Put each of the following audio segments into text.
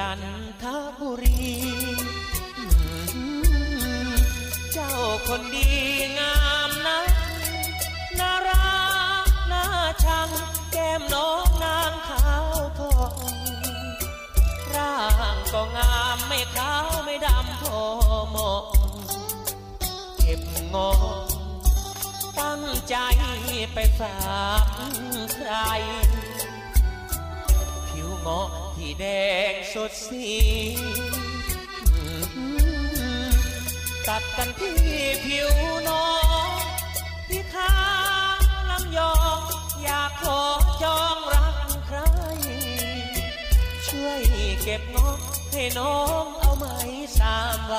จันทบุรีเจ้าคนดีงามนะน่ารักน่าชังแก้มน้องนางขาวทองร่างก็งามไม่ขาวไม่ดำพอเหมาะเก็บงอตั้งใจไปฝากใครผิวงอที่แดงสดสีตัดกันที่ผิวน้องที่ข้างลำยองอยากขอจองรักใครช่วยเก็บงอกให้น้องเอาไหมสามใบ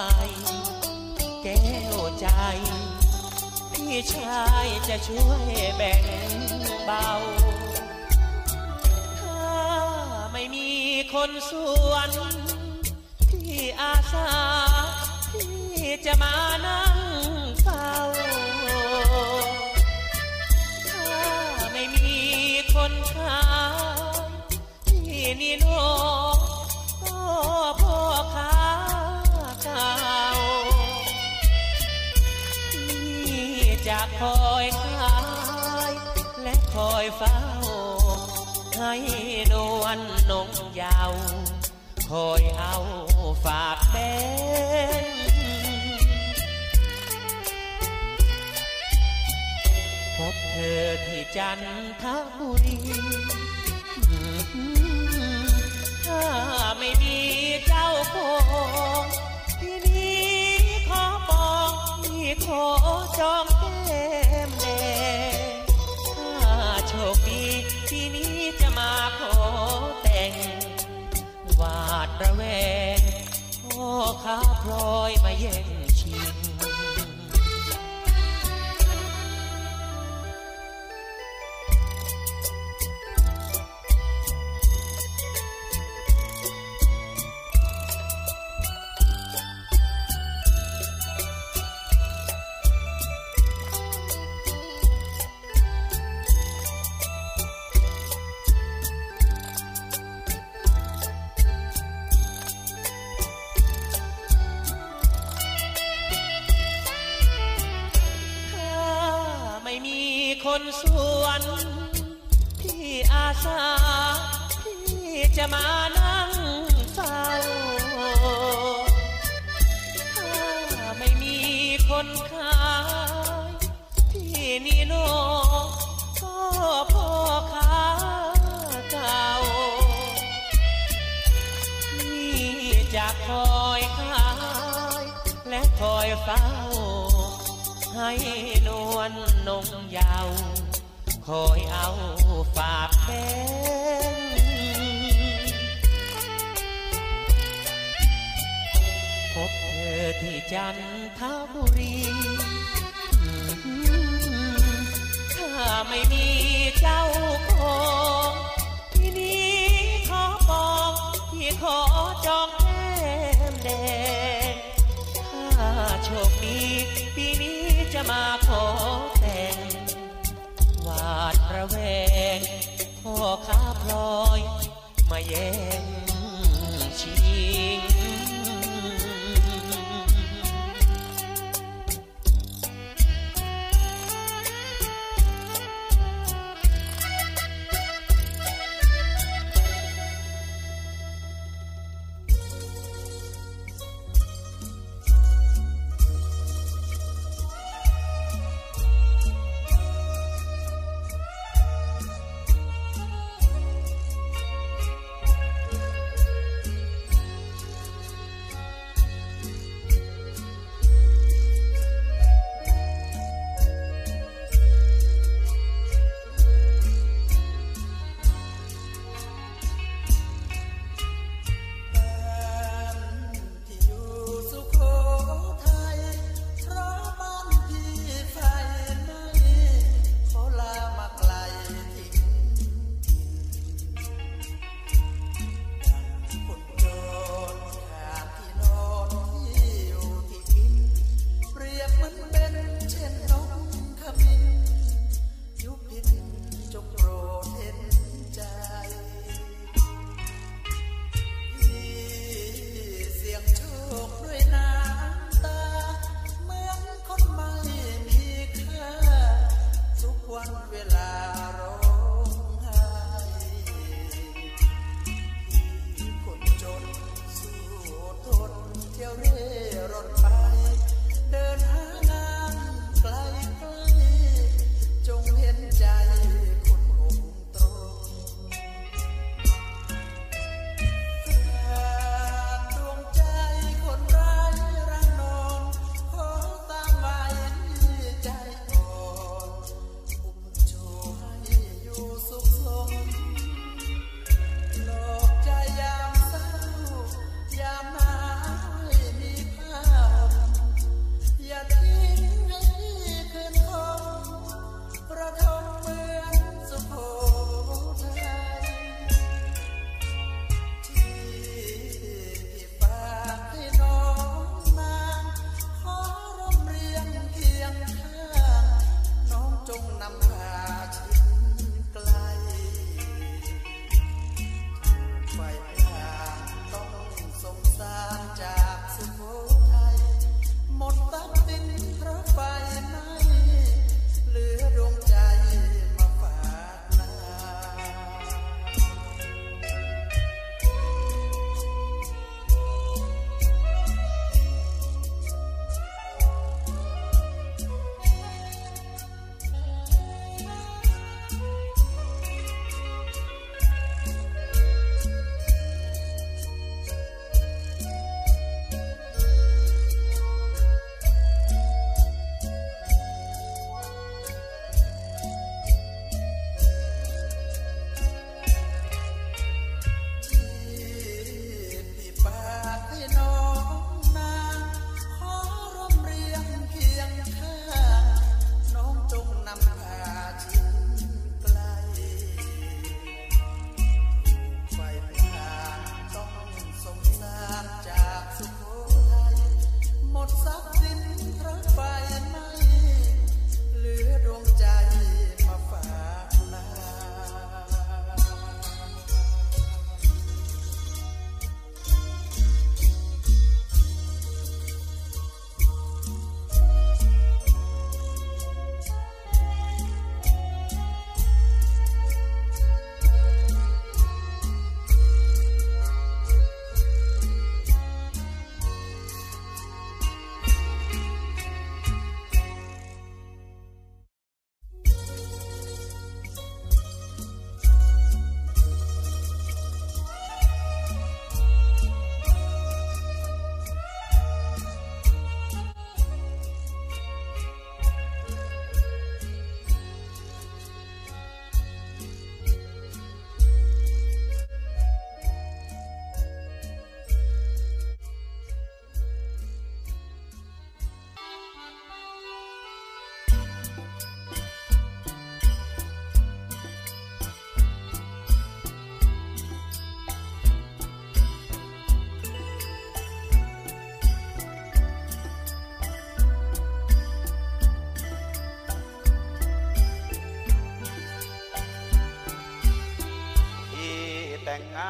แก้วใจพี่ชายจะช่วยแบ่งเบาไม่มีคนส่วนที่อาสาที่จะมานั่งเฝ้าถ้าไม่มีคนข้าที่นี่โนก็พ่อข้าเก่าที่จะคอยขายและคอยเฝ้าให้นวลนงยาวคอยเอาฝากแบนพบเธอที่จันทบุรีถ้าไม่มีเจ้าของที่นี้ขอปองที่ขอจองแก้มแดงถ้าโชคดีที่นี้จะมาขอแต่งหวาดระแวงพ่อข้าพลอยมาแย่งชิงคนส่วนที่อาสาที่จะมานั่งเฝ้าถ้าไม่มีคนขายที่นี่โนก็พ่อข้าเก่าที่จะคอยขายและคอยเฝ้าให้นวลนงยาวคอยเอาฝากแบ่งพบเธอที่จันทบุรีถ้าไม่มีเจ้าของที่นี้ขอบอกที่ขอจองแก้มแดงถ้าโชคดีปีนี้จะมาขอแต่งหวาดระแวงพ่อข้าพลอยมาแย่งชิง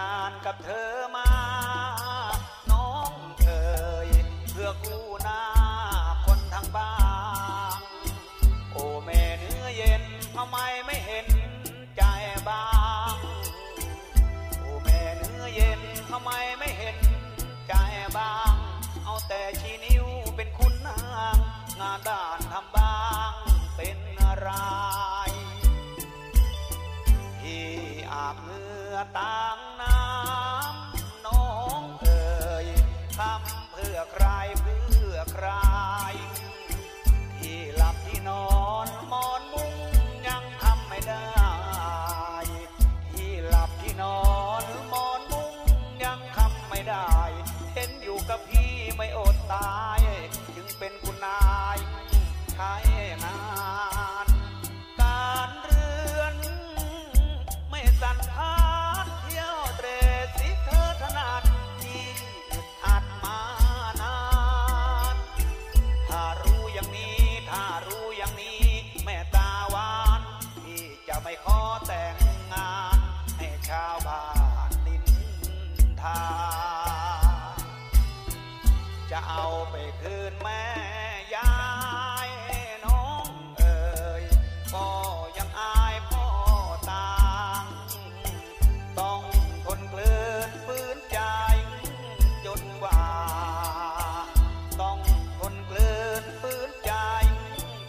านกับเธอมาน้องเอ๋ยเพื่อกู้หน้าคนทางบ้านโอ้แม่เนื้อเย็นทำไมไม่เห็นใจบ้างโอ้แม่เนื้อเย็นทำไมไม่เห็นใจบ้างเอาแต่ชี้นิ้วเป็นคุณนางงานด้านทำบ้างเป็นอะไรที่อาบเหงื่อต่างน้ำน้องเอ๋ยทำเพื่อใครเพื่อใครที่หลับที่นอนมอนมุ้งยังทำไม่ได้ที่หลับที่นอนมอนมุ้งยังทำไม่ได้เห็นอยู่กับพี่ไม่อดตายจึงเป็นคุณนายใช้งานการเรือนไม่สันทานเที่ยวเตร่สิเธอถนัดที่อัดมานานถ้ารู้อย่างนี้ถ้ารู้อย่างนี้แม่ตาหวานที่จะไม่ขอแต่งงานให้ชาวบ้านนินทาจะเอาไปคืนแม่ยายน้องเอ๋ยก็ยังอายพ่อตางต้องทนกลืนฝืนใจจนกว่าต้องทนกลืนฝืนใจ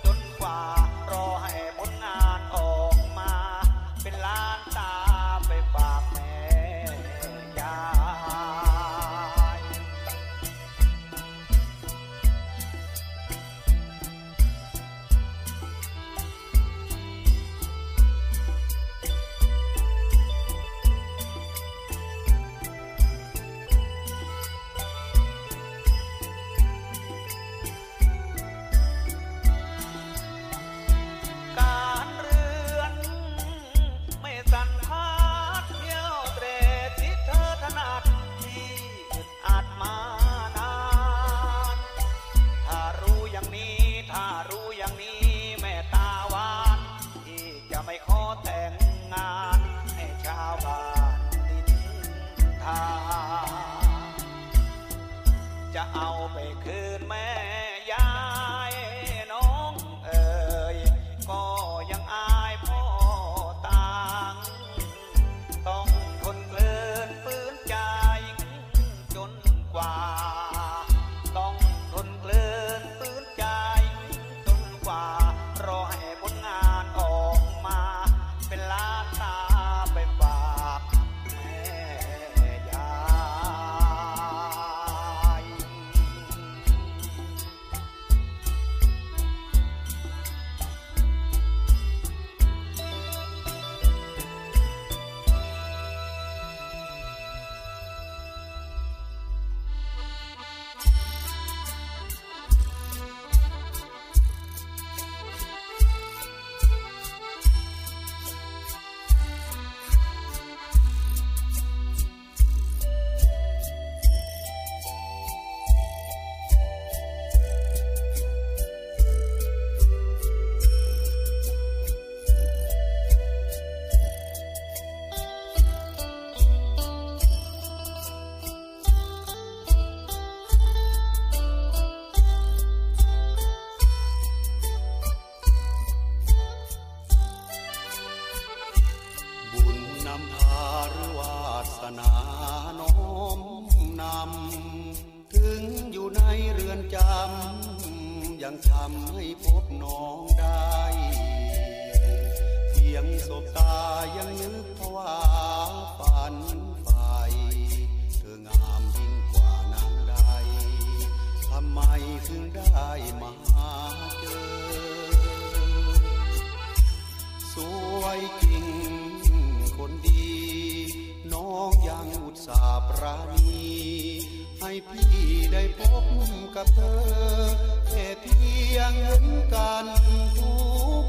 จนกว่ารอให้ผลงานออกมาเป็นล้านตาไปฝากแม่ยายทำให้พบน้องได้เพียงสบตายังนึกภาวะฝันใฝ่เธองามยิ่งกว่านางใดทำไมถึงได้มาเจอสวยจริงคนดีน้องยังอุตส่าห์ปราณีให้พี่ได้พบกับเธอเพียงเห็นกัน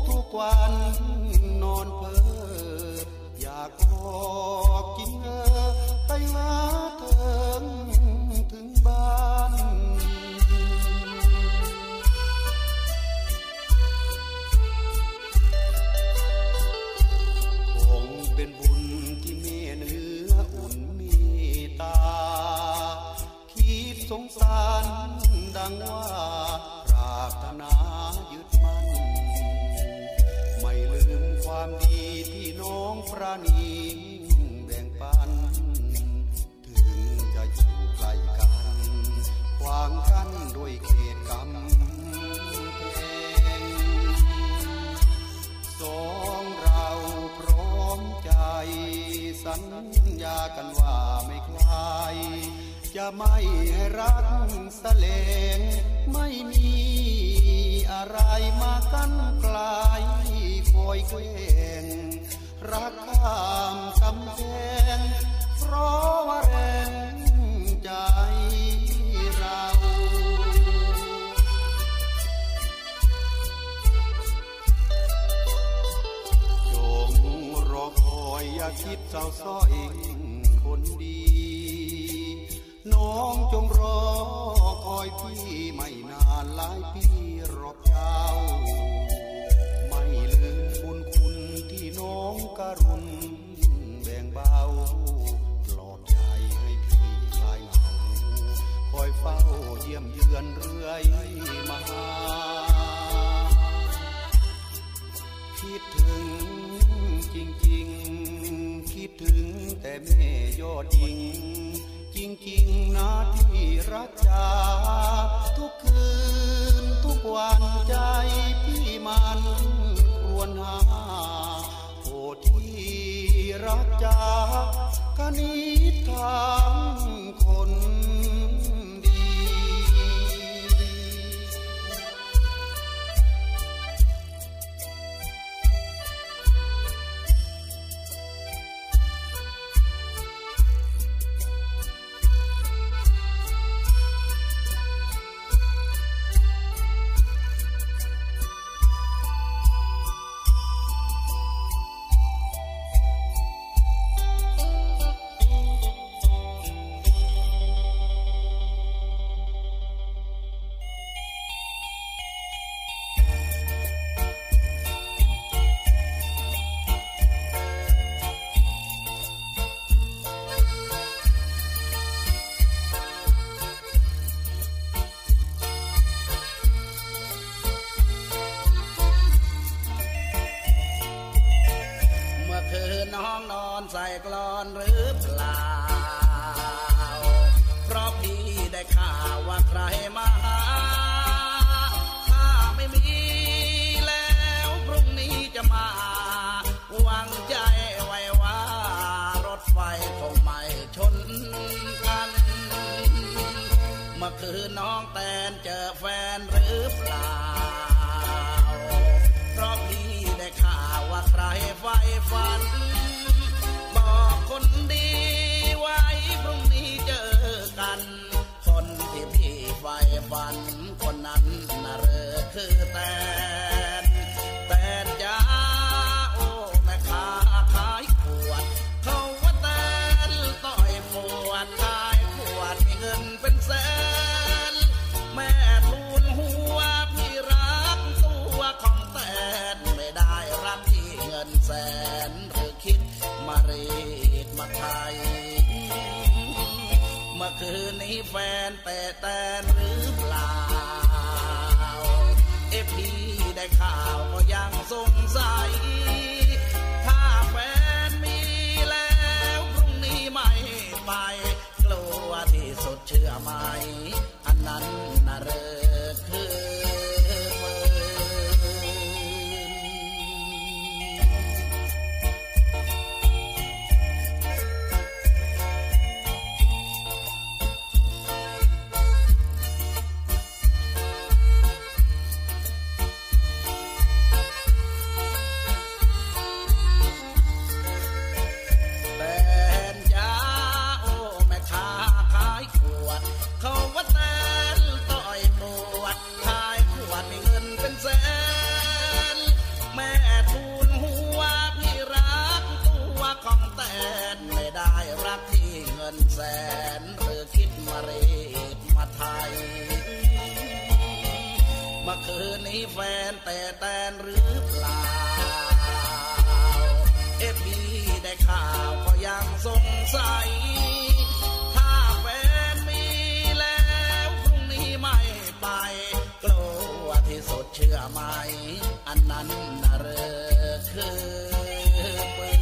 ทุกวันนอนเพ้ออยากขอกินเธอไปมาเถิงถึงบ้านคงเป็นบุญที่แม่เนื้ออุ่น สารดังว่าปรารถนายึดมั่นไม่ลืมความดีที่น้องประณีแบ่งปันถึงจะอยู่ไกลกันขวางกันด้วยเขตกรรมสองเราพร้อมใจสัญญากันว่าไม่คลายจะไม่รักสเลงไม่มีอะไรมากั้นกลายคอยเกรงรักข้ามกำแพงเพราะว่าแรงใจเราจงรอคอยอย่าคิดเศร้าซ้อยคนดีน้องจงรอคอยพี่ไม่นานหลายปีรอเจ้าไม่ลืมบุญคุณที่น้องกรุณแบ่งเบาปลอบใจให้พี่คลายเหงาคอยเฝ้าเยี่ยมเยือนเรื่อยมาคิดถึงจริงๆคิดถึงแต่แม่ยอดยิงจริงๆนะที่รักจ๋าทุกคืนทุกวันใจพี่มันครวญหาโอ้ที่รักจ๋าคณิธานคนดีคือน้องแตนเจอแฟนหรือเปล่าเพราะพี่ได้ข่าวว่าใครไฟฝันบอกคนดีไว้พรุ่งนี้เจอกันคนที่พี่ไฟฝันคนนั้นน่ะหรือคือแตนแตนจ้าโอ้แม่ค้าขายขวดเขาว่าแตนต่อยมวดขายขวดมีเงินเป็นแสนแม่ทูลหัวพี่รักตัวของแตนไม่ได้รักที่เงินแสนหรือคิดมาเรียกมาไทยเมื่อคืนนี้แฟนแต่แตนหรือเปล่าเอพี่ได้ข่าวก็ยังสงสัยถ้าแฟนมีแล้วพรุ่งนี้ไม่ไปกลัวที่สุดเชื่อไหมนั้นน่ะเริ่มคือแสนหรือคิดมาเรียกมาไทยเมื่อคืนนี้แฟนแต่แตนหรือเปล่าเอพีได้ข่าวก็ยังสงสัยถ้าแฟนมีแล้ว เชื่อไหมอันนั้นน่ะเรือคือปืน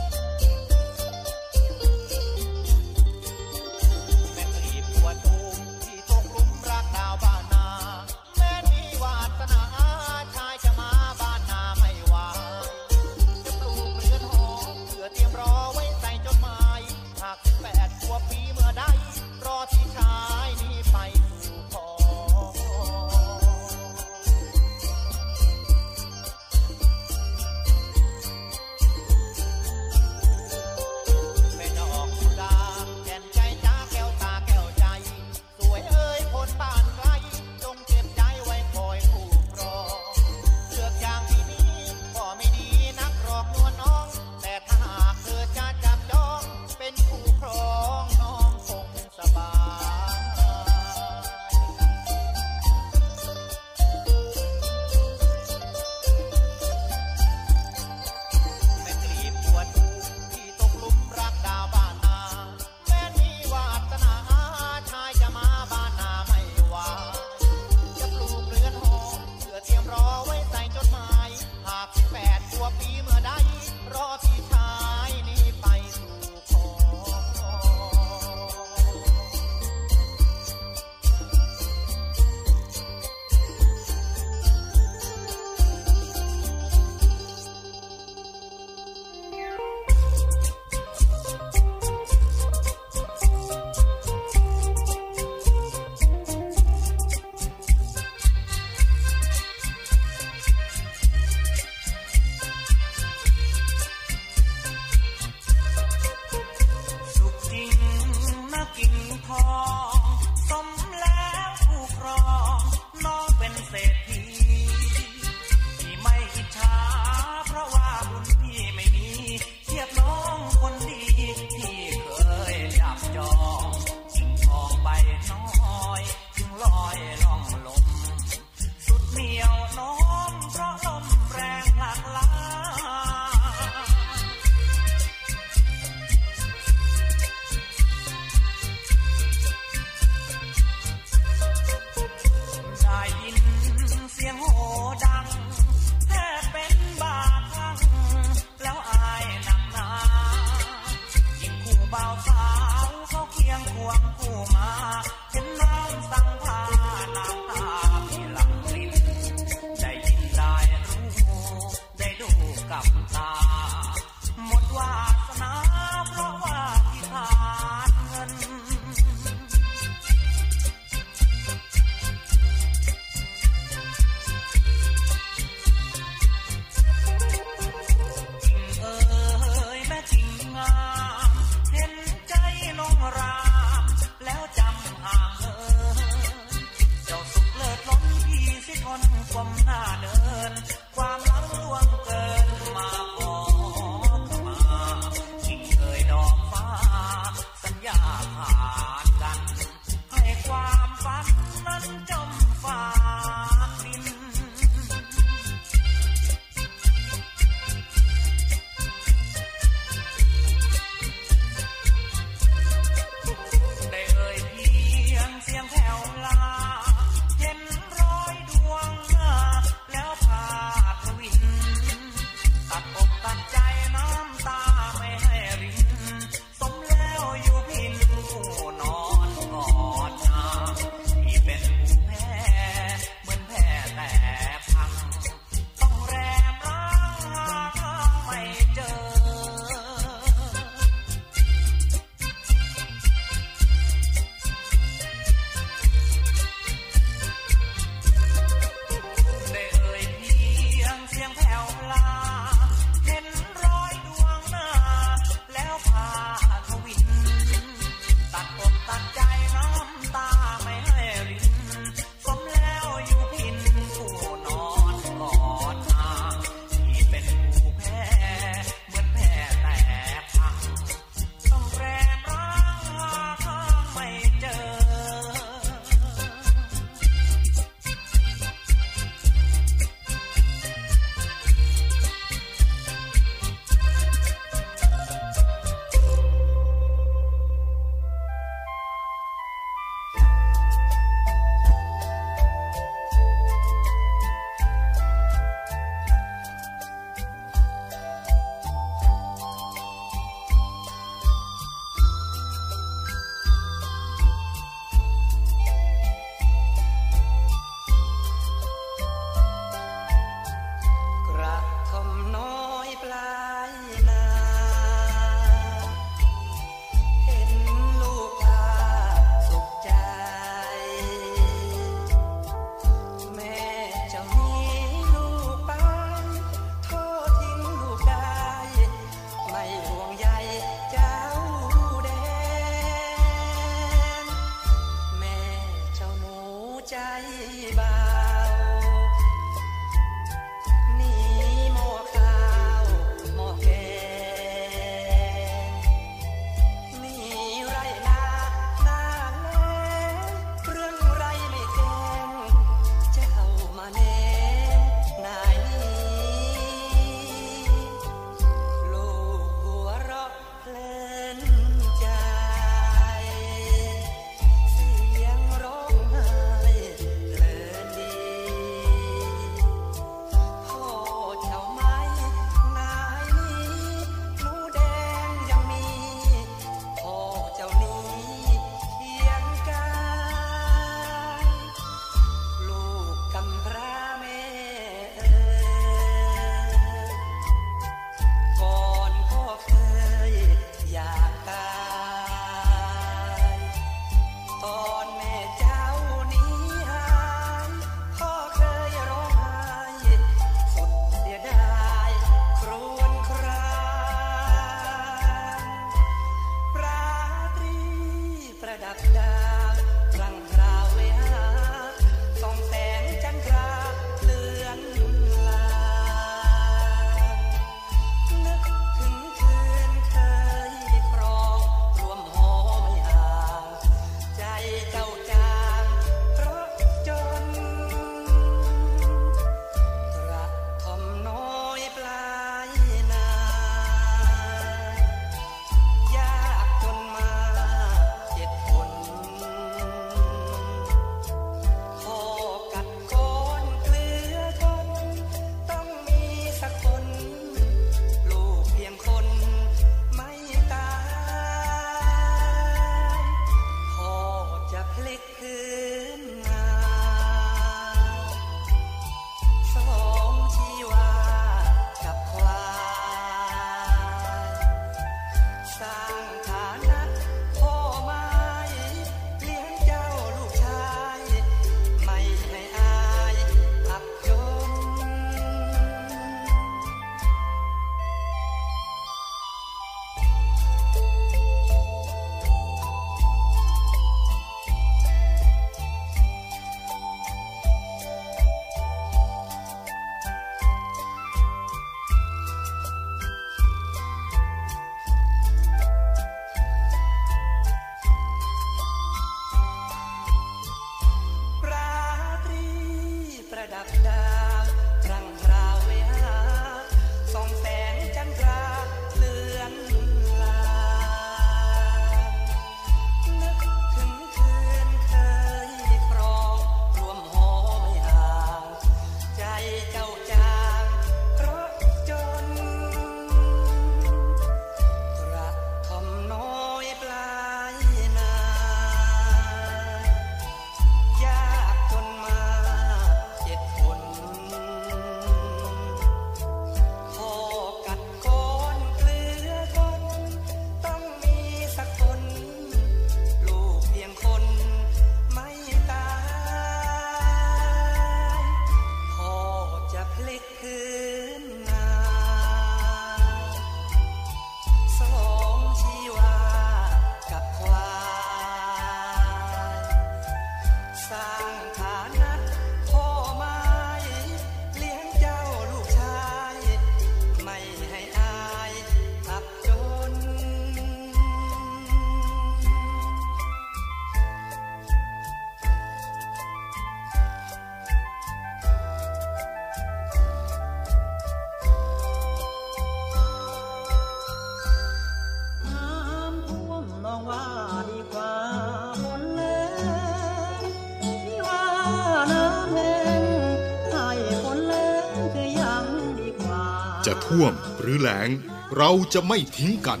จะท่วมหรือแล้งเราจะไม่ทิ้งกัน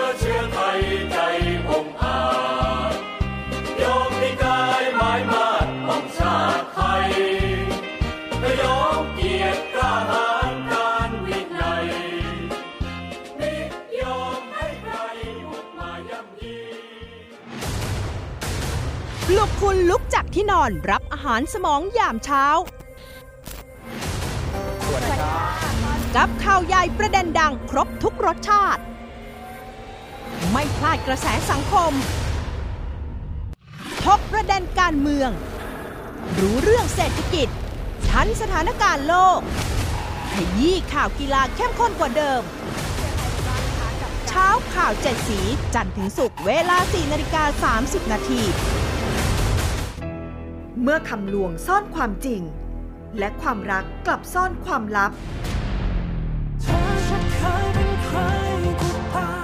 เชื้อไทยใจองอาจยอมที่กายหมายมาดของชาติไทยและยอมเกียรติกล้าหาญการวินัยไม่ยอมให้ใครบุกมาย่ำยีปลุกคุณลุกจากที่นอนรับอาหารสมองยามเช้ากับข่าวใหญ่ประเด็นดังครบทุกรสชาติไม่พลาดกระแสสังคมทบประเด็นการเมืองรู้เรื่องเศรษฐกิจทันสถานการณ์โลกขยี้ข่าวกีฬาเข้มข้นกว่าเดิมเช้าข่าว7สีจันทร์ถึงศุกร์เวลา 4:30 น.เมื่อคำลวงซ่อนความจริงและความรักกลับซ่อนความลับ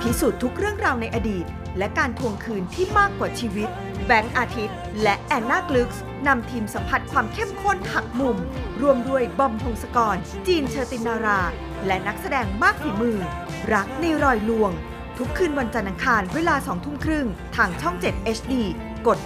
พิสูจน์ทุกเรื่องราวในอดีตและการทวงคืนที่มากกว่าชีวิตแบงค์อาทิตย์และแอนนากลึกซ์นำทีมสัมผัสความเข้มข้นหักมุมรวมด้วยบอมพงศกรจีนเชอตินาราและนักแสดงมากฝีมือรักในรอยลวงทุกคืนวันจันทร์อังคารเวลา 20:30 น.ทางช่อง7 HD กด 35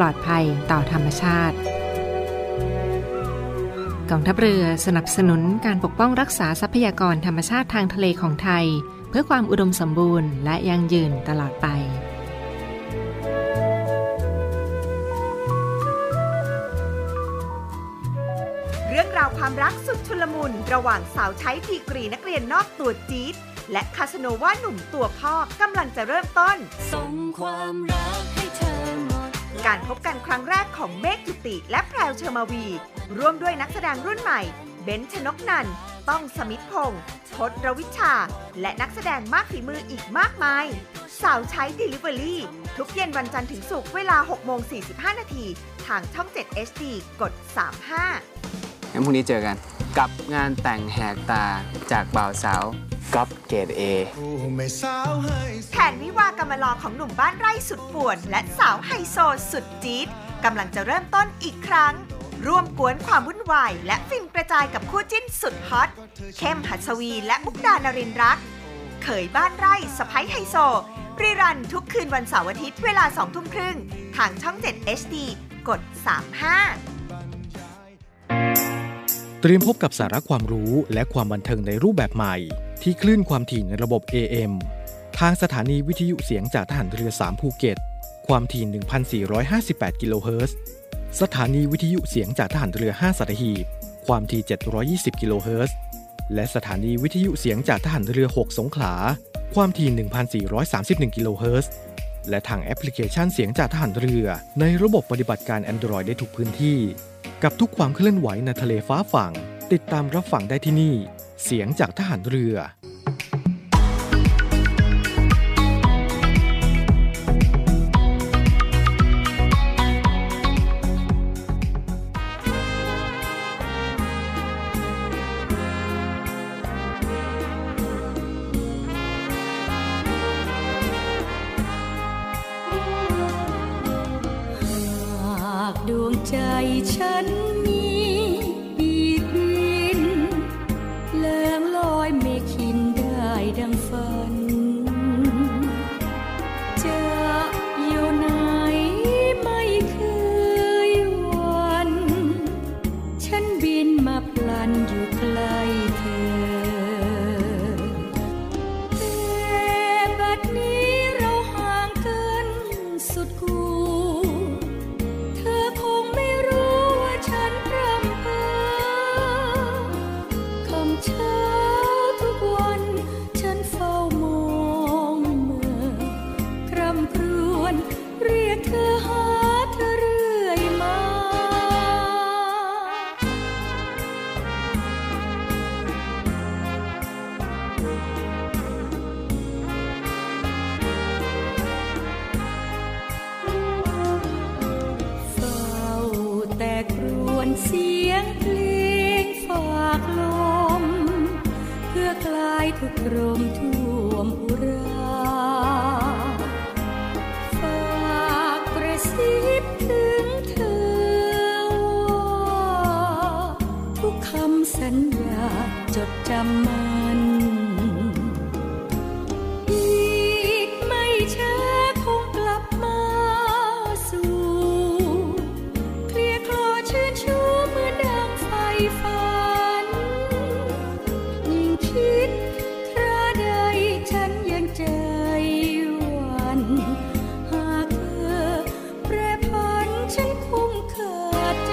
ปลอดภัยต่อธรรมชาติกองทัพเรือสนับสนุนการปกป้องรักษาทรัพยากรธรรมชาติทางทะเลของไทยเพื่อความอุดมสมบูรณ์และยั่งยืนตลอดไปเรื่องราวความรักสุดชุลมุนระหว่างสาวใช้ดีกรีนักเรียนนอกตัวจี๊ดและคาสโนวาหนุ่มตัวพ่อกำลังจะเริ่มต้นส่งความรักให้เธอการพบกันครั้งแรกของเมฆจุติและแพรวเชอร์มาวีร่วมด้วยนักแสดงรุ่นใหม่เบนชนกนันต้องสมิทพงษ์พจน์รวิชาและนักแสดงมากฝีมืออีกมากมายสาวใช้ Delivery ทุกเย็นวันจันทร์ถึงศุกร์เวลา 6:45 น.ทางช่อง7 HD กด 35งั้นพรุ่งนี้เจอกันกับงานแต่งแหกตาจากบ่าวสาวกับเกรด A แผนวิวาห์กำมะลอของหนุ่มบ้านไร่สุดป่วนและสาวไฮโซสุดจี๊ดกำลังจะเริ่มต้นอีกครั้งร่วมกวนความวุ่นวายและฟินกระจายกับคู่จิ้นสุดฮอตเข้มหัสวีและมุกดานรินรักเขยบ้านไร่สะใภ้ไฮโซรีรันทุกคืนวันเสาร์อาทิตย์เวลา 20:30 น.ทางช่อง7 HD กด 35เตรียมพบกับสาระความรู้และความบันเทิงในรูปแบบใหม่ที่คลื่นความถี่ในระบบ AM ทางสถานีวิทยุเสียงจากทหารเรือ3ภูเก็ตความถี่ 1,458 กิโลเฮิรตซ์สถานีวิทยุเสียงจากทหารเรือ5สัตหีบความถี่720 กิโลเฮิรตซ์และสถานีวิทยุเสียงจากทหารเรือ6สงขลาความถี่ 1,431 กิโลเฮิรตซ์และทางแอปพลิเคชันเสียงจากทหารเรือในระบบปฏิบัติการ Android ได้ทุกพื้นที่กับทุกความเคลื่อนไหวในทะเลฟ้าฝั่งติดตามรับฟังได้ที่นี่เสียงจากทหารเรือ ดวงใจฉันมีปีกบินแรงลอยเมฆหินได้ดังฝันจะอยู่ไหนไม่เคยหวั่นฉันบินมาพลันอยู่ไกลเธอเสียงเพลงฝากลมเพื่อคลายทุกลมท่วมอุราฝากกระซิบถึงเธอว่าทุกคำสัญญาจดจำมันอีกไม่ช้าคงกลับมาสู่เคลียร์คลอชื่นชูเมื่อดังไฟฝันยิ่งคิดคราใดฉันยังใจหวั่นหากเธอแปรผันฉันคงขาด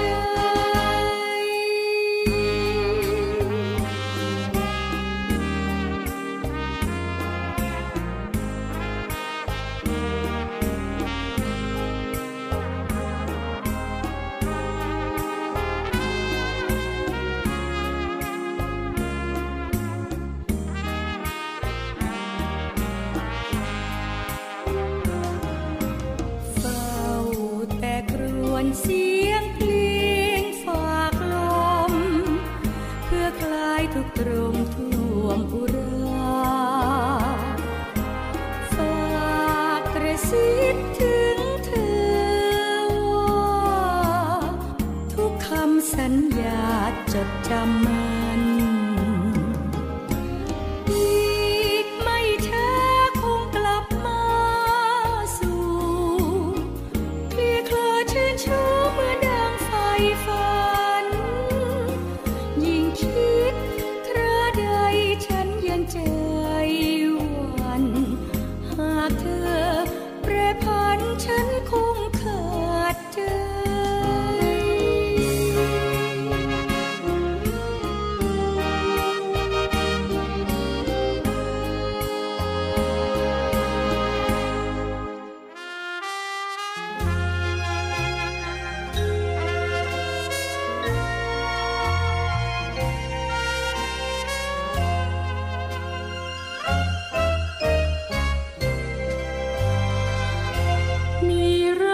ใจเสียงเพลงฝากลมเพื่อคลายทุกตรงท่วมอุราฝากกระซิบถึงเธอว่าทุกคำสัญญาจดจำมันอีกไม่ช้าคงกลับมาสู่เคลียร์คลอชื่นชูเมื่อดังไฟฝันยิ่งคิดคราใดฉันยังใจหวั่นหากเธอแปรผันฉันคงขาดใจมีรัก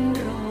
เป็นโร